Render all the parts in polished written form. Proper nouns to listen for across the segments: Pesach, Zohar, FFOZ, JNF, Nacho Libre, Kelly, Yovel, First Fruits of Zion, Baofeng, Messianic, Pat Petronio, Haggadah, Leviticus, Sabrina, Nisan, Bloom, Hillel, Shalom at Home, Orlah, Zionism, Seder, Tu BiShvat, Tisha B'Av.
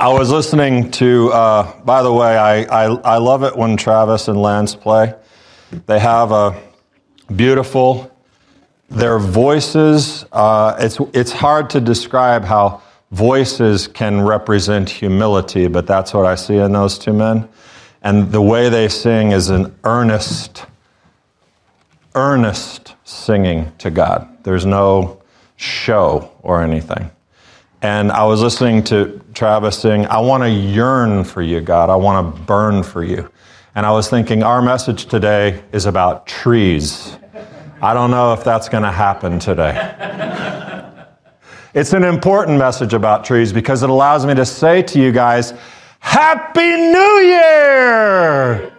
I was listening to, by the way, I love it when Travis and Lance play. They have a beautiful, their voices, it's hard to describe how voices can represent humility, but that's what I see in those two men. And the way they sing is an earnest singing to God. There's no show or anything. And I was listening to Travis sing, I want to yearn for you, God. I want to burn for you. And I was thinking, our message today is about trees. I don't know if that's going to happen today. It's an important message about trees because it allows me to say to you guys, Happy New Year!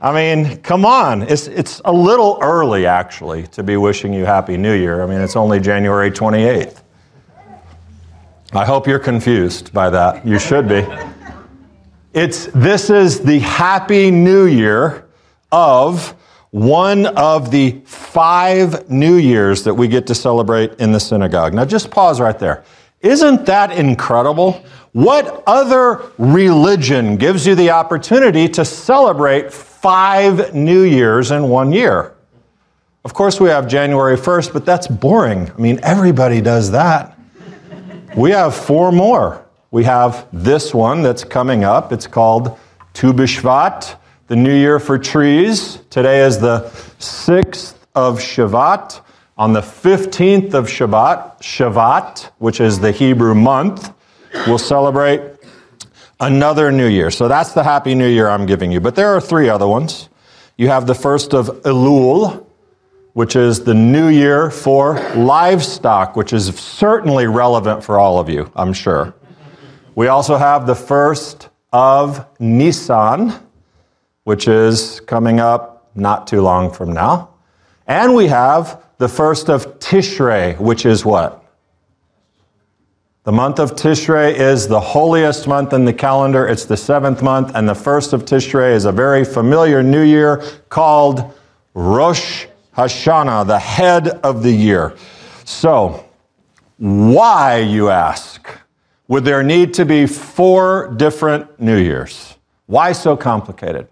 I mean, come on. It's a little early, actually, to be wishing you Happy New Year. I mean, it's only January 28th. I hope you're confused by that. You should be. This is the Happy New Year of one of the 5 New Years that we get to celebrate in the synagogue. Now just pause right there. Isn't that incredible? What other religion gives you the opportunity to celebrate 5 New Years in one year? Of course we have January 1st, but that's boring. I mean, everybody does that. We have 4 more. We have this one that's coming up. It's called Tu BiShvat, the New Year for Trees. Today is the 6th of Shevat. On the 15th of Shevat, which is the Hebrew month, we'll celebrate another New Year. So that's the Happy New Year I'm giving you. But there are 3 other ones. You have the 1st of Elul, which is the New Year for livestock, which is certainly relevant for all of you, I'm sure. We also have the 1st of Nisan, which is coming up not too long from now. And we have the 1st of Tishrei, which is what? The month of Tishrei is the holiest month in the calendar. It's the 7th month, and the 1st of Tishrei is a very familiar New Year called Rosh Hashanah, the head of the year. So, why, you ask, would there need to be 4 different New Years? Why so complicated?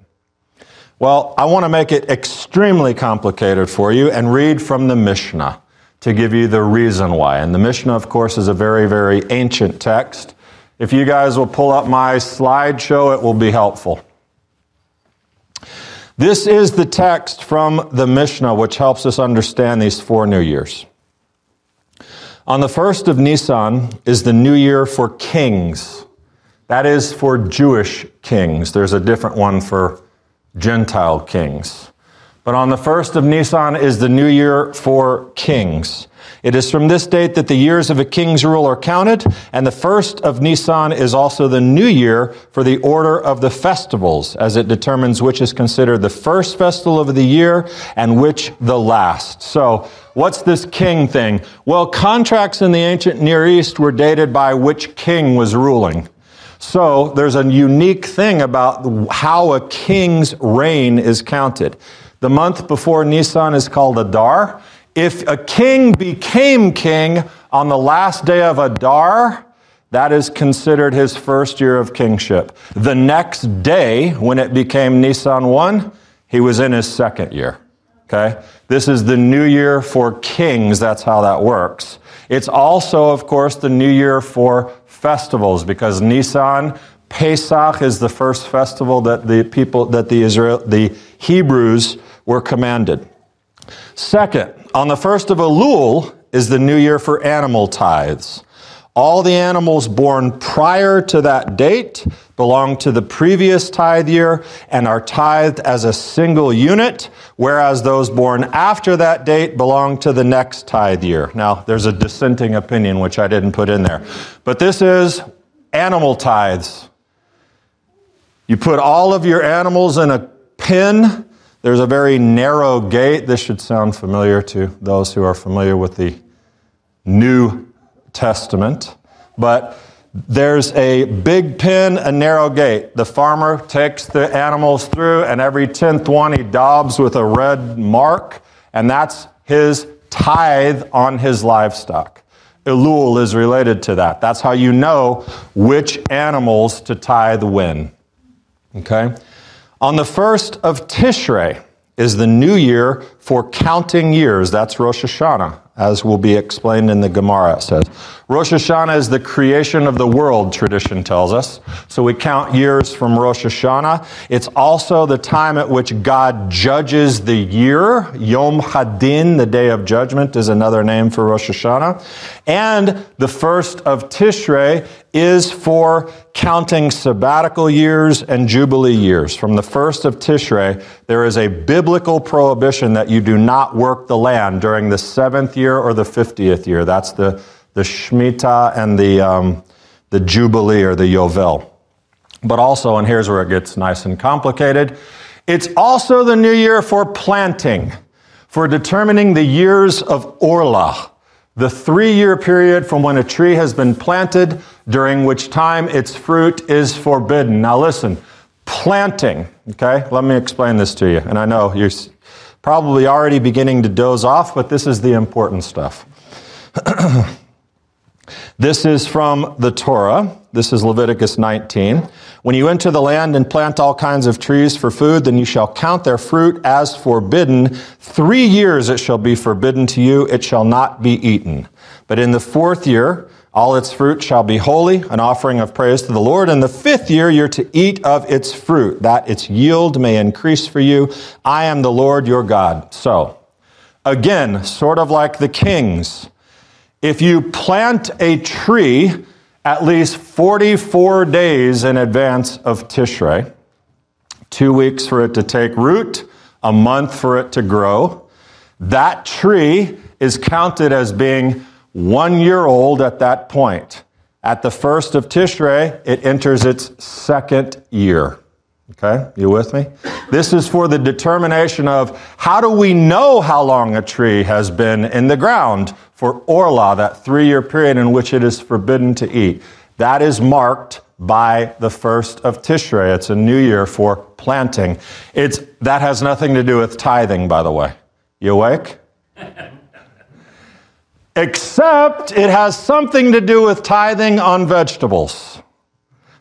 Well, I want to make it extremely complicated for you and read from the Mishnah to give you the reason why. And the Mishnah, of course, is a very, very ancient text. If you guys will pull up my slideshow, it will be helpful. This is the text from the Mishnah, which helps us understand these 4 New Years. On the 1st of Nisan is the New Year for kings. That is for Jewish kings. There's a different one for Gentile kings. But on the 1st of Nisan is the New Year for kings. It is from this date that the years of a king's rule are counted, and the 1st of Nisan is also the new year for the order of the festivals, as it determines which is considered the first festival of the year and which the last. So, what's this king thing? Well, contracts in the ancient Near East were dated by which king was ruling. So, there's a unique thing about how a king's reign is counted. The month before Nisan is called Adar. If a king became king on the last day of Adar, that is considered his first year of kingship. The next day, when it became Nisan 1, he was in his 2nd year. Okay? This is the new year for kings. That's how that works. It's also, of course, the new year for festivals, because Nisan, Pesach is the first festival that the Hebrews were commanded. Second, on the 1st of Elul is the new year for animal tithes. All the animals born prior to that date belong to the previous tithe year and are tithed as a single unit, whereas those born after that date belong to the next tithe year. Now, there's a dissenting opinion, which I didn't put in there. But this is animal tithes. You put all of your animals in a pen. There's a very narrow gate. This should sound familiar to those who are familiar with the New Testament. But there's a big pen, a narrow gate. The farmer takes the animals through, and every 10th one he daubs with a red mark, and that's his tithe on his livestock. Elul is related to that. That's how you know which animals to tithe when. Okay? On the first of Tishrei is the new year for counting years. That's Rosh Hashanah, as will be explained in the Gemara, it says. Rosh Hashanah is the creation of the world, tradition tells us. So we count years from Rosh Hashanah. It's also the time at which God judges the year. Yom HaDin, the Day of Judgment, is another name for Rosh Hashanah. And the first of Tishrei is for counting sabbatical years and jubilee years. From the first of Tishrei, there is a biblical prohibition that you do not work the land during the 7th year or the 50th year. That's the Shemitah and the Jubilee or the Yovel. But also, and here's where it gets nice and complicated, it's also the new year for planting, for determining the years of Orlah, the 3-year period from when a tree has been planted, during which time its fruit is forbidden. Now listen, planting, okay? Let me explain this to you. And I know you're probably already beginning to doze off, but this is the important stuff. This is from the Torah. This is Leviticus 19. When you enter the land and plant all kinds of trees for food, then you shall count their fruit as forbidden. 3 years it shall be forbidden to you. It shall not be eaten. But in the 4th year, all its fruit shall be holy, an offering of praise to the Lord. In the 5th year, you're to eat of its fruit, that its yield may increase for you. I am the Lord your God. So, again, sort of like the kings, if you plant a tree at least 44 days in advance of Tishrei, 2 weeks for it to take root, a month for it to grow, that tree is counted as being 1 year old at that point. At the first of Tishrei, it enters its 2nd year. Okay, you with me? This is for the determination of how do we know how long a tree has been in the ground for Orlah, that 3-year period in which it is forbidden to eat. That is marked by the first of Tishrei. It's a new year for planting. That has nothing to do with tithing, by the way. You awake? Except it has something to do with tithing on vegetables.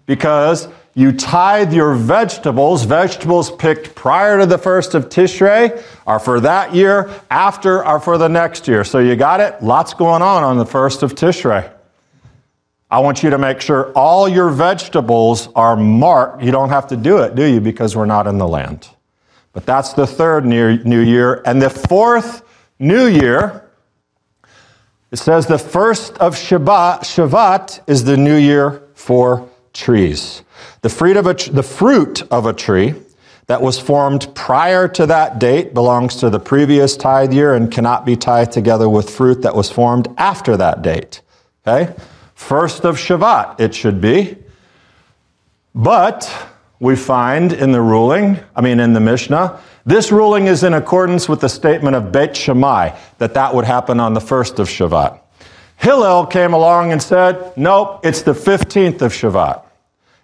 Because you tithe your vegetables. Vegetables picked prior to the first of Tishrei are for that year, after are for the next year. So you got it? Lots going on the first of Tishrei. I want you to make sure all your vegetables are marked. You don't have to do it, do you? Because we're not in the land. But that's the 3rd new year. And the 4th new year, it says the first of Shevat is the new year for trees. The fruit of a tree that was formed prior to that date belongs to the previous tithe year and cannot be tithed together with fruit that was formed after that date. Okay? First of Shevat, it should be. But we find in the ruling, in the Mishnah, this ruling is in accordance with the statement of Beit Shammai that would happen on the first of Shevat. Hillel came along and said, nope, it's the 15th of Shevat.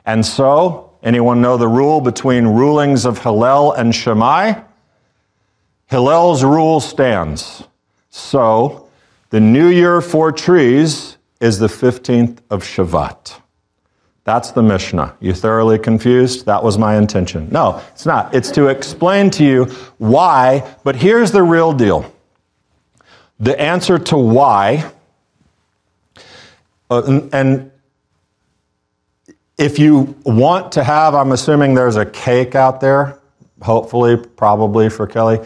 And so, anyone know the rule between rulings of Hillel and Shammai? Hillel's rule stands. So, the new year for trees is the 15th of Shevat. That's the Mishnah. You thoroughly confused? That was my intention. No, it's not. It's to explain to you why, but here's the real deal. The answer to why, and if you want to have, I'm assuming there's a cake out there, hopefully, probably for Kelly.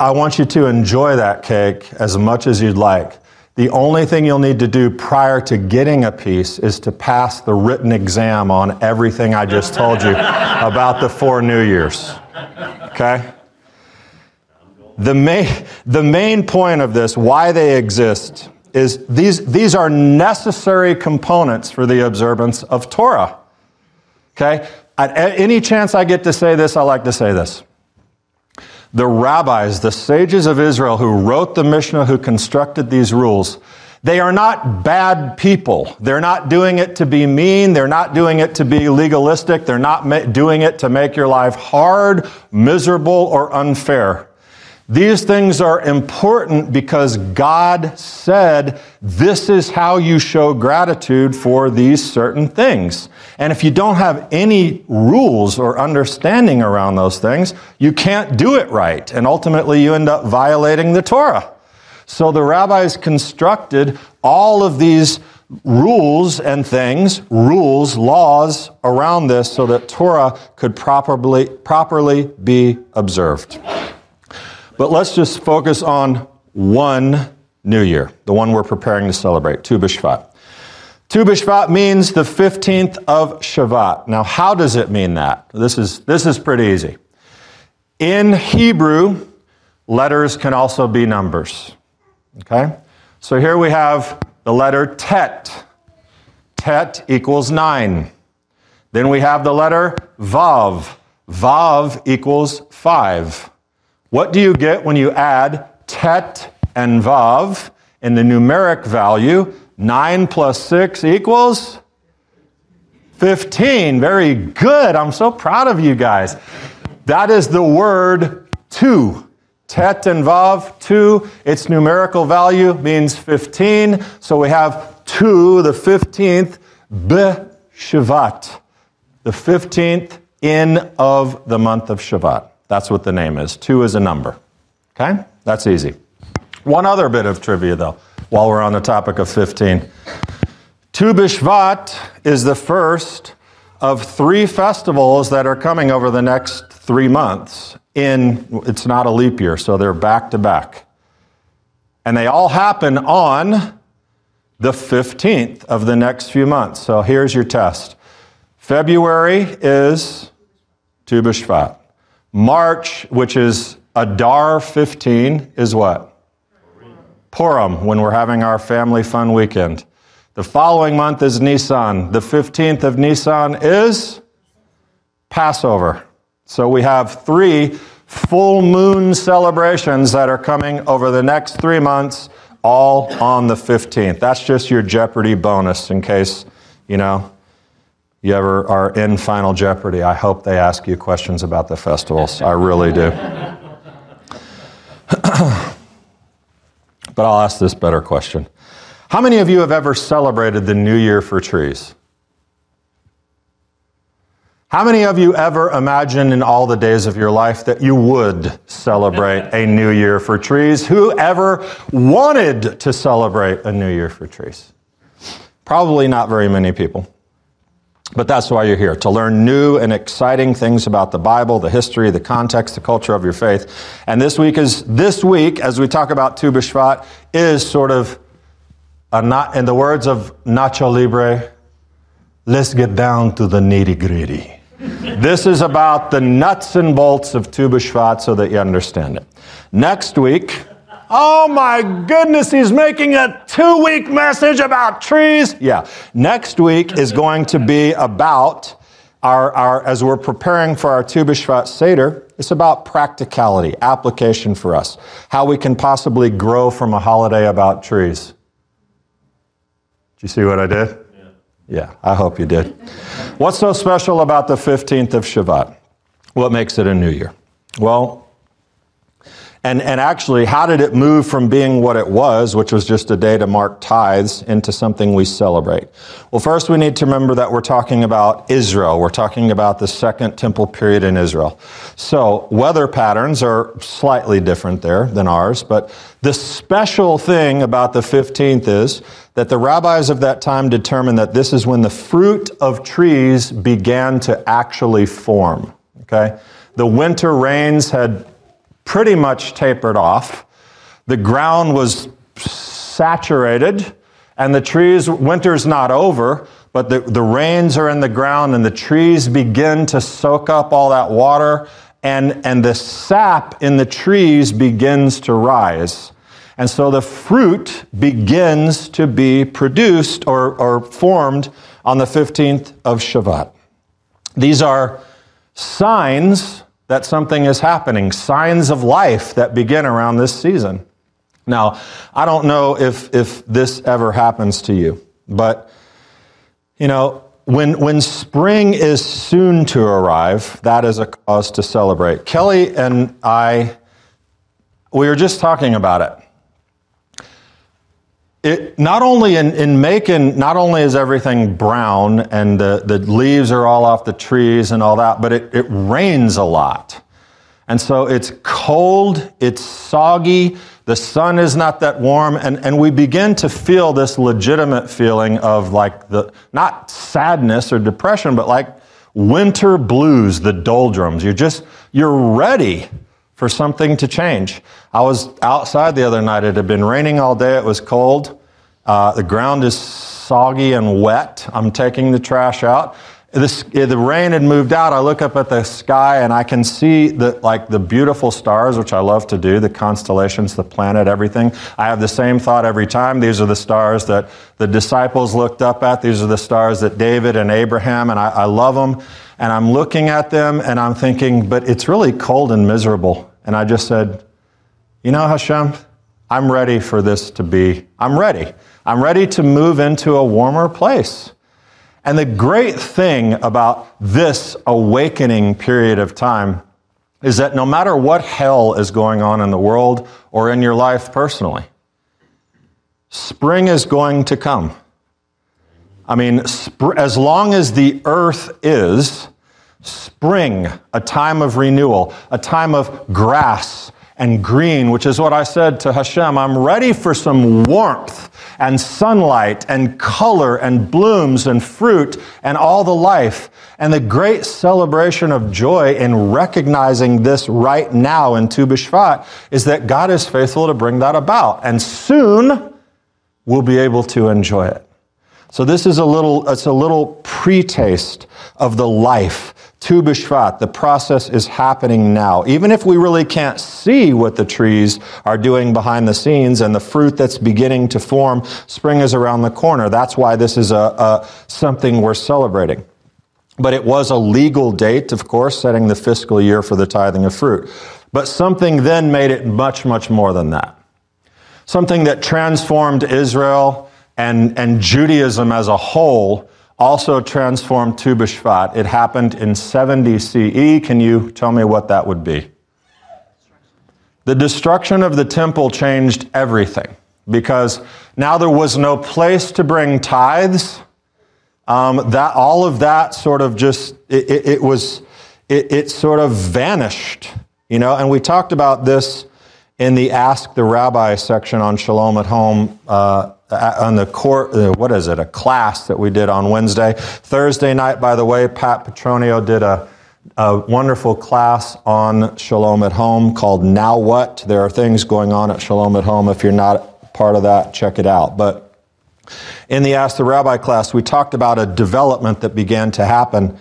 I want you to enjoy that cake as much as you'd like. The only thing you'll need to do prior to getting a piece is to pass the written exam on everything I just told you about the 4 New Years. Okay? The main point of this, why they exist, is these are necessary components for the observance of Torah. Okay? At any chance I get to say this, I like to say this. The rabbis, the sages of Israel who wrote the Mishnah, who constructed these rules, they are not bad people. They're not doing it to be mean. They're not doing it to be legalistic. They're not doing it to make your life hard, miserable, or unfair. These things are important because God said, this is how you show gratitude for these certain things. And if you don't have any rules or understanding around those things, you can't do it right. And ultimately, you end up violating the Torah. So the rabbis constructed all of these rules and things, laws around this so that Torah could properly be observed. But let's just focus on one New Year, the one we're preparing to celebrate, Tu BiShvat. Tu BiShvat means the 15th of Shevat. Now, how does it mean that? This is pretty easy. In Hebrew, letters can also be numbers. Okay? So here we have the letter Tet. Tet equals 9. Then we have the letter Vav. Vav equals 5. What do you get when you add Tet and Vav in the numeric value? 9 plus 6 equals 15. Very good. I'm so proud of you guys. That is the word Tu. Tet and Vav, Tu, its numerical value means 15. So we have Tu, the 15th, BiShvat, the 15th in of the month of Shevat. That's what the name is. Tu is a number. Okay? That's easy. One other bit of trivia, though, while we're on the topic of 15. Tu BiShvat is the first of 3 festivals that are coming over the next 3 months. It's not a leap year, so they're back to back. And they all happen on the 15th of the next few months. So here's your test. February is Tu BiShvat. March, which is Adar 15, is what? Purim, when we're having our family fun weekend. The following month is Nisan. The 15th of Nisan is Passover. So we have 3 full moon celebrations that are coming over the next 3 months, all on the 15th. That's just your Jeopardy bonus in case, you ever are in Final Jeopardy. I hope they ask you questions about the festivals. I really do. But I'll ask this better question. How many of you have ever celebrated the New Year for trees? How many of you ever imagined in all the days of your life that you would celebrate a New Year for trees? Who ever wanted to celebrate a New Year for trees? Probably not very many people. But that's why you're here, to learn new and exciting things about the Bible, the history, the context, the culture of your faith. And this week, as we talk about Tu BiShvat, is sort of, in the words of Nacho Libre, let's get down to the nitty-gritty. This is about the nuts and bolts of Tu BiShvat so that you understand it. Next week, oh my goodness, he's making a 2-week message about trees. Yeah, next week is going to be about, as we're preparing for our Tu BiShvat Seder, it's about practicality, application for us, how we can possibly grow from a holiday about trees. Did you see what I did? Yeah, I hope you did. What's so special about the 15th of Shevat? What makes it a new year? Well, And actually, how did it move from being what it was, which was just a day to mark tithes, into something we celebrate? Well, first we need to remember that we're talking about Israel. We're talking about the Second Temple period in Israel. So weather patterns are slightly different there than ours, but the special thing about the 15th is that the rabbis of that time determined that this is when the fruit of trees began to actually form. Okay? The winter rains had pretty much tapered off. The ground was saturated, and the trees, winter's not over, but the rains are in the ground, and the trees begin to soak up all that water, and the sap in the trees begins to rise. And so the fruit begins to be produced or formed on the 15th of Shevat. These are signs that something is happening, signs of life that begin around this season. Now, I don't know if this ever happens to you, but, when spring is soon to arrive, that is a cause to celebrate. Kelly and I We were just talking about it. It not only in Macon, not only is everything brown and the leaves are all off the trees and all that, but it rains a lot. And so it's cold, it's soggy, the sun is not that warm, and we begin to feel this legitimate feeling of like the, not sadness or depression, but like winter blues, the doldrums. You're ready for something to change. I was outside the other night, it had been raining all day, it was cold, the ground is soggy and wet, I'm taking the trash out. The rain had moved out. I look up at the sky and I can see the beautiful stars, which I love to do, the constellations, the planet, everything. I have the same thought every time. These are the stars that the disciples looked up at. These are the stars that David and Abraham, and I love them. And I'm looking at them and I'm thinking, but it's really cold and miserable. And I just said, you know, Hashem, I'm ready for this to be. I'm ready. I'm ready to move into a warmer place. And the great thing about this awakening period of time is that no matter what hell is going on in the world or in your life personally, spring is going to come. I mean, as long as the earth is, spring, a time of renewal, a time of grass and green, which is what I said to Hashem, I'm ready for some warmth and sunlight and color and blooms and fruit and all the life and the great celebration of joy in recognizing this right now in Tu BiShvat is that God is faithful to bring that about, and soon we'll be able to enjoy it. So this is a little pre-taste of the life. Tu BiShvat, the process is happening now. Even if we really can't see what the trees are doing behind the scenes and the fruit that's beginning to form, spring is around the corner. That's why this is a something we're celebrating. But it was a legal date, of course, setting the fiscal year for the tithing of fruit. But something then made it much, much more than that. Something that transformed Israel and Judaism as a whole also transformed Tu BiShvat. It happened in 70 CE. Can you tell me what that would be? The destruction of the temple changed everything because now there was no place to bring tithes. That all of that sort of just it sort of vanished, you know. And we talked about this in the Ask the Rabbi section on Shalom at Home. On the court, a class that we did on Wednesday. Thursday night, by the way, Pat Petronio did a wonderful class on Shalom at Home called Now What? There are things going on at Shalom at Home. If you're not part of that, check it out. But in the Ask the Rabbi class, we talked about a development that began to happen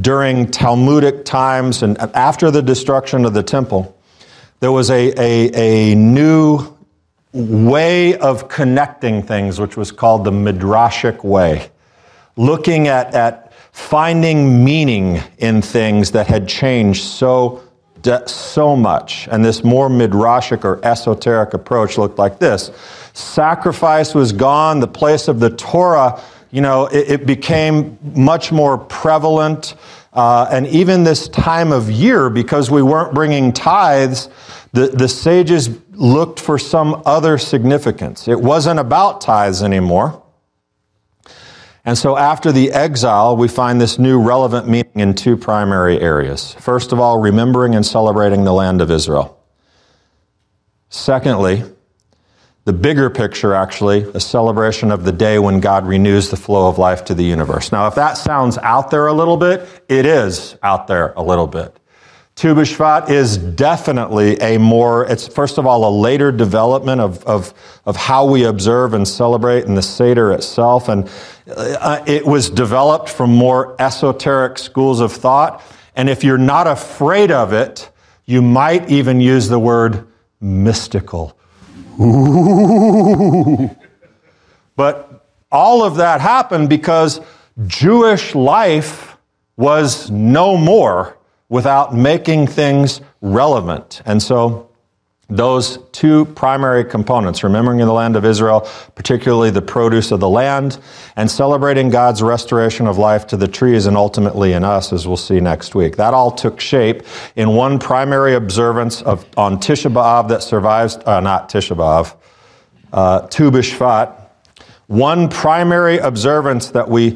during Talmudic times and after the destruction of the temple. There was a new way of connecting things, which was called the Midrashic way, looking at finding meaning in things that had changed so much. And this more Midrashic or esoteric approach looked like this. Sacrifice was gone. The place of the Torah, you know, it became much more prevalent. And even this time of year, because we weren't bringing tithes, the sages looked for some other significance. It wasn't about tithes anymore. And so after the exile, we find this new relevant meaning in two primary areas. First of all, remembering and celebrating the land of Israel. Secondly, the bigger picture, actually, a celebration of the day when God renews the flow of life to the universe. Now, if that sounds out there a little bit, it is out there a little bit. Tu BiShvat is definitely it's first of all a later development of how we observe and celebrate in the Seder itself. And it was developed from more esoteric schools of thought. And if you're not afraid of it, you might even use the word mystical. Ooh. But all of that happened because Jewish life was no more without making things relevant. And so those two primary components, remembering the land of Israel, particularly the produce of the land, and celebrating God's restoration of life to the trees and ultimately in us, as we'll see next week. That all took shape in one primary observance of on Tisha B'Av that survives, not Tisha B'Av, Tu BiShvat. One primary observance that we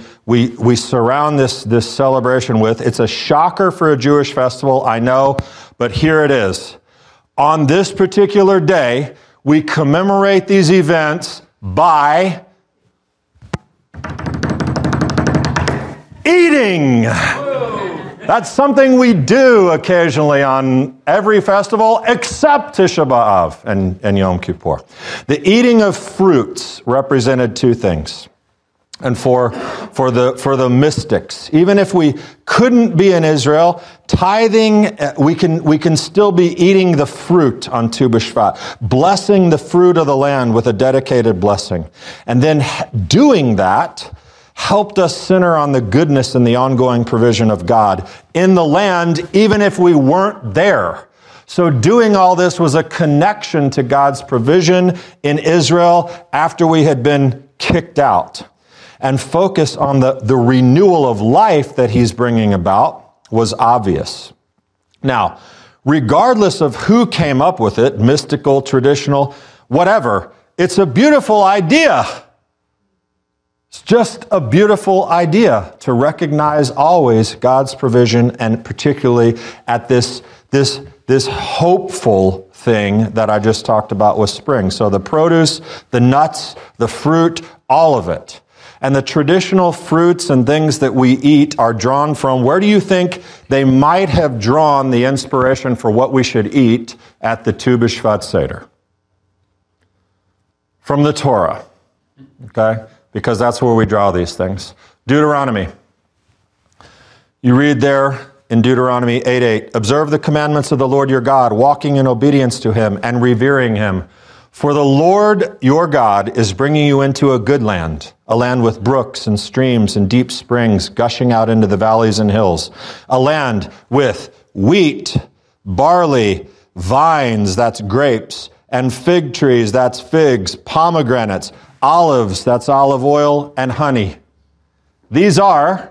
surround this celebration with. It's a shocker for a Jewish festival, I know, but here it is. On this particular day, we commemorate these events by eating. That's something we do occasionally on every festival except Tisha B'Av and Yom Kippur. The eating of fruits represented two things. And for the mystics, even if we couldn't be in Israel, tithing, we can still be eating the fruit on Tu BiShvat, blessing the fruit of the land with a dedicated blessing. And then doing that helped us center on the goodness and the ongoing provision of God in the land, even if we weren't there. So doing all this was a connection to God's provision in Israel after we had been kicked out. And focus on the renewal of life that he's bringing about was obvious. Now, regardless of who came up with it, mystical, traditional, whatever, it's a beautiful idea. It's just a beautiful idea to recognize always God's provision, and particularly at this hopeful thing that I just talked about with spring. So the produce, the nuts, the fruit, all of it. And the traditional fruits and things that we eat are drawn from. Where do you think they might have drawn the inspiration for what we should eat at the Tu BiShvat Seder? From the Torah, okay? Because that's where we draw these things. Deuteronomy. You read there in Deuteronomy 8:8, observe the commandments of the Lord your God, walking in obedience to him and revering him. For the Lord your God is bringing you into a good land, a land with brooks and streams and deep springs gushing out into the valleys and hills, a land with wheat, barley, vines, that's grapes, and fig trees, that's figs, pomegranates, olives, that's olive oil, and honey. These are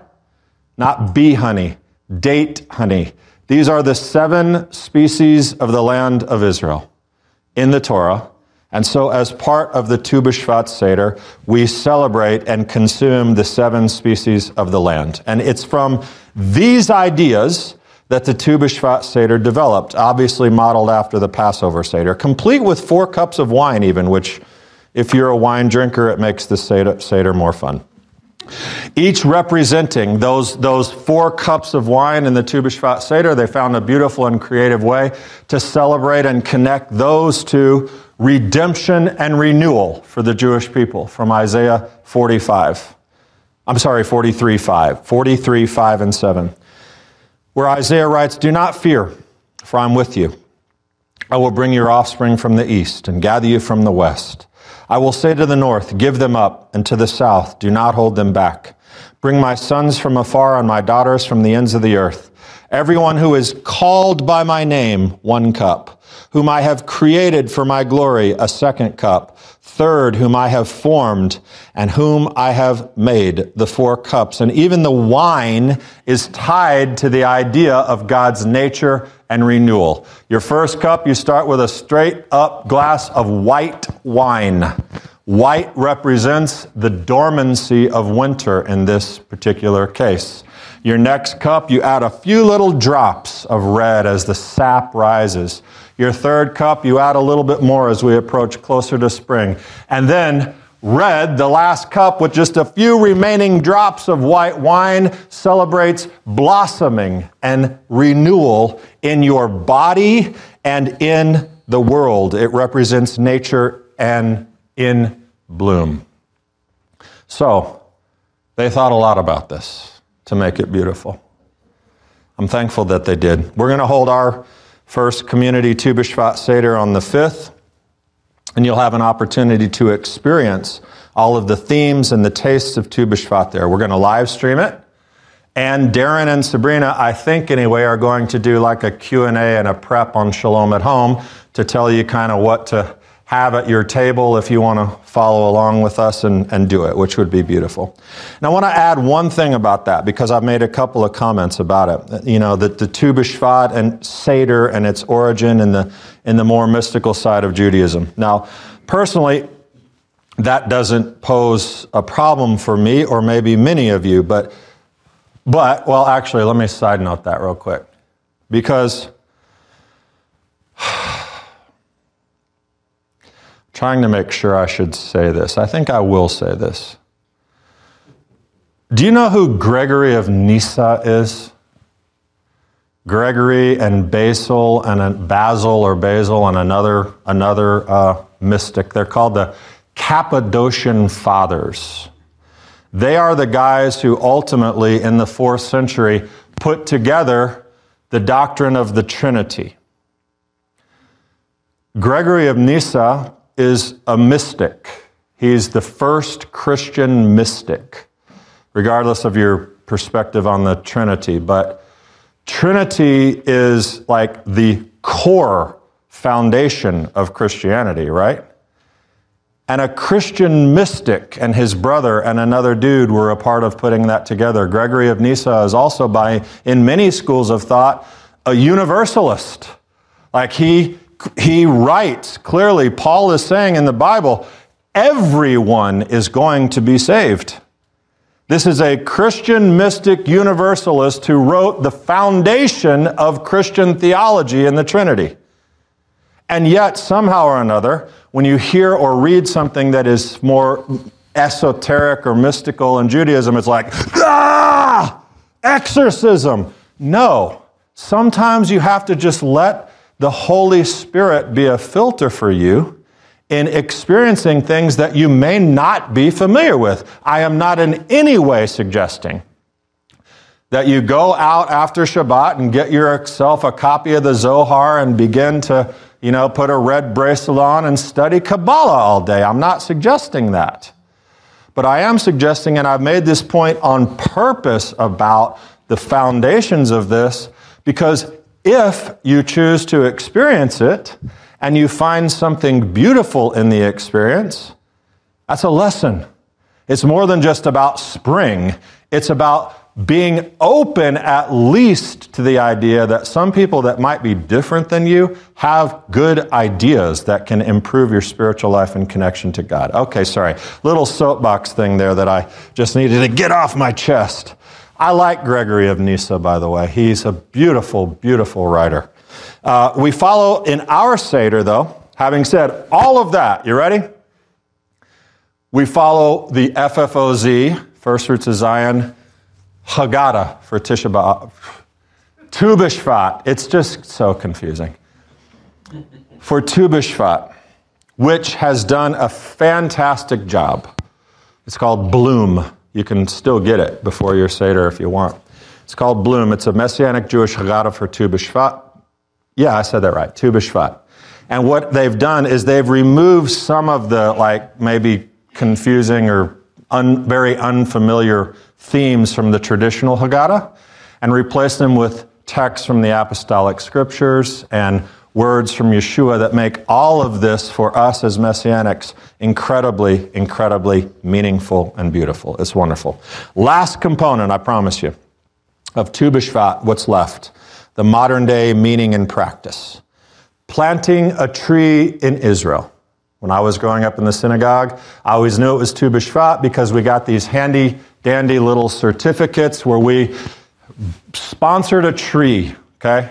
not bee honey, date honey. These are the 7 species of the land of Israel in the Torah. And so as part of the Tu BiShvat Seder, we celebrate and consume the 7 species of the land. And it's from these ideas that the Tu BiShvat Seder developed, obviously modeled after the Passover Seder, complete with 4 cups of wine even, which if you're a wine drinker, it makes the Seder more fun. Each representing those 4 cups of wine in the Tu BiShvat Seder, they found a beautiful and creative way to celebrate and connect those to redemption and renewal for the Jewish people from Isaiah 43:5 and 7, where Isaiah writes, do not fear, for I'm with you. I will bring your offspring from the east and gather you from the west. I will say to the north, give them up, and to the south, do not hold them back. Bring my sons from afar and my daughters from the ends of the earth. Everyone who is called by my name, 1 cup. Whom I have created for my glory, a 2nd cup. 3rd, whom I have formed, and whom I have made, the 4 cups. And even the wine is tied to the idea of God's nature and renewal. Your 1st cup, you start with a straight up glass of white wine. White represents the dormancy of winter in this particular case. Your next cup, you add a few little drops of red as the sap rises. Your 3rd cup, you add a little bit more as we approach closer to spring. And then red, the last cup, with just a few remaining drops of white wine, celebrates blossoming and renewal in your body and in the world. It represents nature and in bloom. So, they thought a lot about this to make it beautiful. I'm thankful that they did. We're going to hold our first community Tu BiShvat Seder on the 5th, and you'll have an opportunity to experience all of the themes and the tastes of Tu BiShvat there. We're going to live stream it, And Darren and Sabrina, I think anyway, are going to do like a Q&A and a prep on Shalom at Home to tell you kind of what to have at your table if you want to follow along with us and do it, which would be beautiful. And I want to add one thing about that because I've made a couple of comments about it. You know, the Tu BiShvat and Seder and its origin in the more mystical side of Judaism. Now, personally, that doesn't pose a problem for me or maybe many of you, but well, actually, let me side note that real quick because trying to make sure I should say this. I think I will say this. Do you know who Gregory of Nyssa is? Gregory and Basil and Basil and another mystic. They're called the Cappadocian Fathers. They are the guys who ultimately, in the 4th century, put together the doctrine of the Trinity. Gregory of Nyssa is a mystic. He's the first Christian mystic, regardless of your perspective on the Trinity. But Trinity is like the core foundation of Christianity, right? And a Christian mystic and his brother and another dude were a part of putting that together. Gregory of Nyssa is also, in many schools of thought, a universalist. Like he writes, clearly, Paul is saying in the Bible, everyone is going to be saved. This is a Christian mystic universalist who wrote the foundation of Christian theology in the Trinity. And yet, somehow or another, when you hear or read something that is more esoteric or mystical in Judaism, it's like, ah, exorcism. No, sometimes you have to just let the Holy Spirit be a filter for you in experiencing things that you may not be familiar with. I am not in any way suggesting that you go out after Shabbat and get yourself a copy of the Zohar and begin to, you know, put a red bracelet on and study Kabbalah all day. I'm not suggesting that. But I am suggesting, and I've made this point on purpose about the foundations of this, because if you choose to experience it and you find something beautiful in the experience, that's a lesson. It's more than just about spring. It's about being open at least to the idea that some people that might be different than you have good ideas that can improve your spiritual life and connection to God. Okay, sorry. Little soapbox thing there that I just needed to get off my chest. I like Gregory of Nyssa, by the way. He's a beautiful, beautiful writer. We follow in our Seder, though, having said all of that, you ready? We follow the FFOZ, First Fruits of Zion, Haggadah for Tisha B'Av, Tu BiShvat. It's just so confusing. For Tu BiShvat, which has done a fantastic job. It's called Bloom. You can still get it before your Seder if you want. It's called Bloom. It's a Messianic Jewish Haggadah for Tu BiShvat. Yeah, I said that right, Tu BiShvat. And what they've done is they've removed some of the, like, maybe confusing or very unfamiliar themes from the traditional Haggadah and replaced them with texts from the Apostolic Scriptures and words from Yeshua that make all of this for us as Messianics incredibly, incredibly meaningful and beautiful. It's wonderful. Last component, I promise you, of Tu BiShvat, what's left, the modern day meaning and practice. Planting a tree in Israel. When I was growing up in the synagogue, I always knew it was Tu BiShvat because we got these handy dandy little certificates where we sponsored a tree, okay?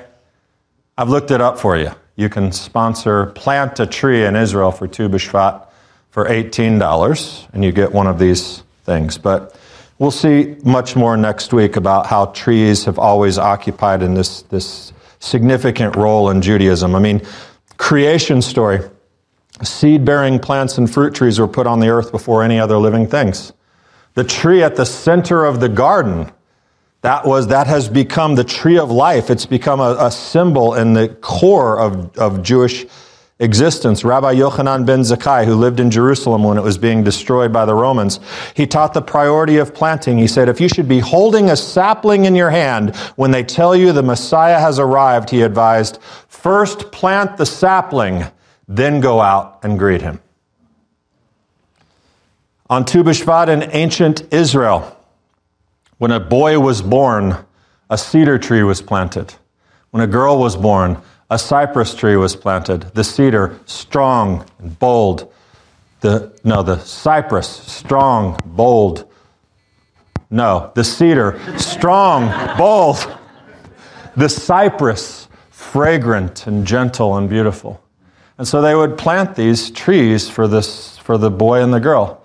I've looked it up for you. You can plant a tree in Israel for Tu BiShvat for $18, and you get one of these things. But we'll see much more next week about how trees have always occupied in this significant role in Judaism. I mean, creation story. Seed-bearing plants and fruit trees were put on the earth before any other living things. The tree at the center of the garden, that has become the tree of life. It's become a symbol in the core of Jewish existence, Rabbi Yochanan ben Zakkai, who lived in Jerusalem when it was being destroyed by the Romans, he taught the priority of planting. He said, if you should be holding a sapling in your hand when they tell you the Messiah has arrived, he advised, first plant the sapling, then go out and greet him. On Tu BiShvat in ancient Israel, when a boy was born, a cedar tree was planted. When a girl was born, a cypress tree was planted. The cedar, strong and bold. The cypress, strong, bold. No, the cedar, strong, bold. The cypress, fragrant and gentle and beautiful. And so they would plant these trees for the boy and the girl.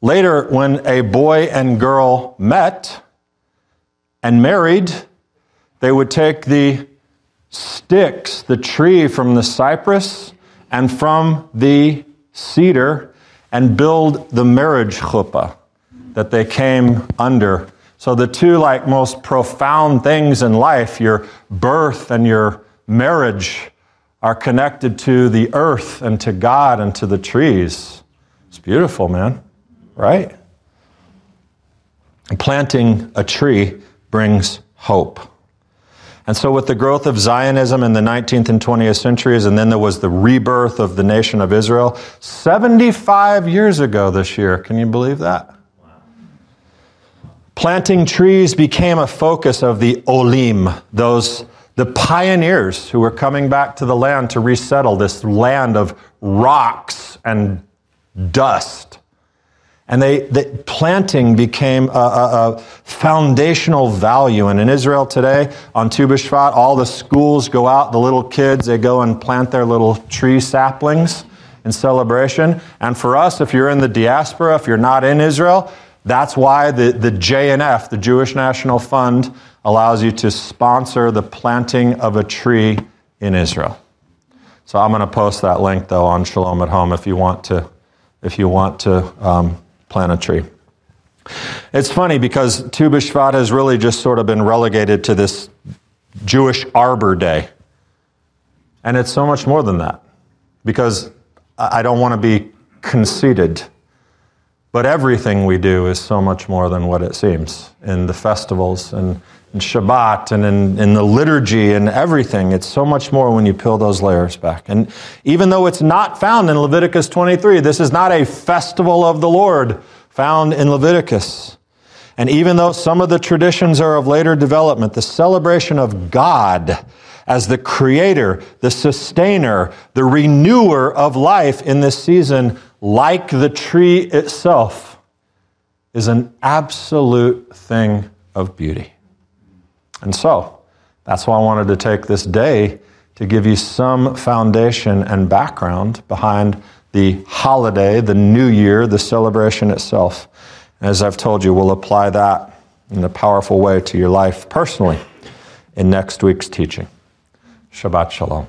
Later, when a boy and girl met and married, they would take the sticks, the tree from the cypress and from the cedar, and build the marriage chuppah that they came under. So the two most profound things in life, your birth and your marriage, are connected to the earth and to God and to the trees. It's beautiful, man. Right? Planting a tree brings hope. And so with the growth of Zionism in the 19th and 20th centuries, and then there was the rebirth of the nation of Israel, 75 years ago this year. Can you believe that? Wow. Planting trees became a focus of the Olim, the pioneers who were coming back to the land to resettle this land of rocks and dust. And planting became a foundational value. And in Israel today, on Tu BiShvat, all the schools go out, the little kids, they go and plant their little tree saplings in celebration. And for us, if you're in the diaspora, if you're not in Israel, that's why the JNF, the Jewish National Fund, allows you to sponsor the planting of a tree in Israel. So I'm going to post that link, though, on Shalom at Home if you want to plant a tree. It's funny because Tu BiShvat has really just sort of been relegated to this Jewish Arbor Day. And it's so much more than that, because I don't want to be conceited, but everything we do is so much more than what it seems in the festivals and in Shabbat and in the liturgy and everything. It's so much more when you peel those layers back. And even though it's not found in Leviticus 23, this is not a festival of the Lord found in Leviticus. And even though some of the traditions are of later development, the celebration of God as the creator, the sustainer, the renewer of life in this season, like the tree itself, is an absolute thing of beauty. And so, that's why I wanted to take this day to give you some foundation and background behind the holiday, the new year, the celebration itself. As I've told you, we'll apply that in a powerful way to your life personally in next week's teaching. Shabbat Shalom.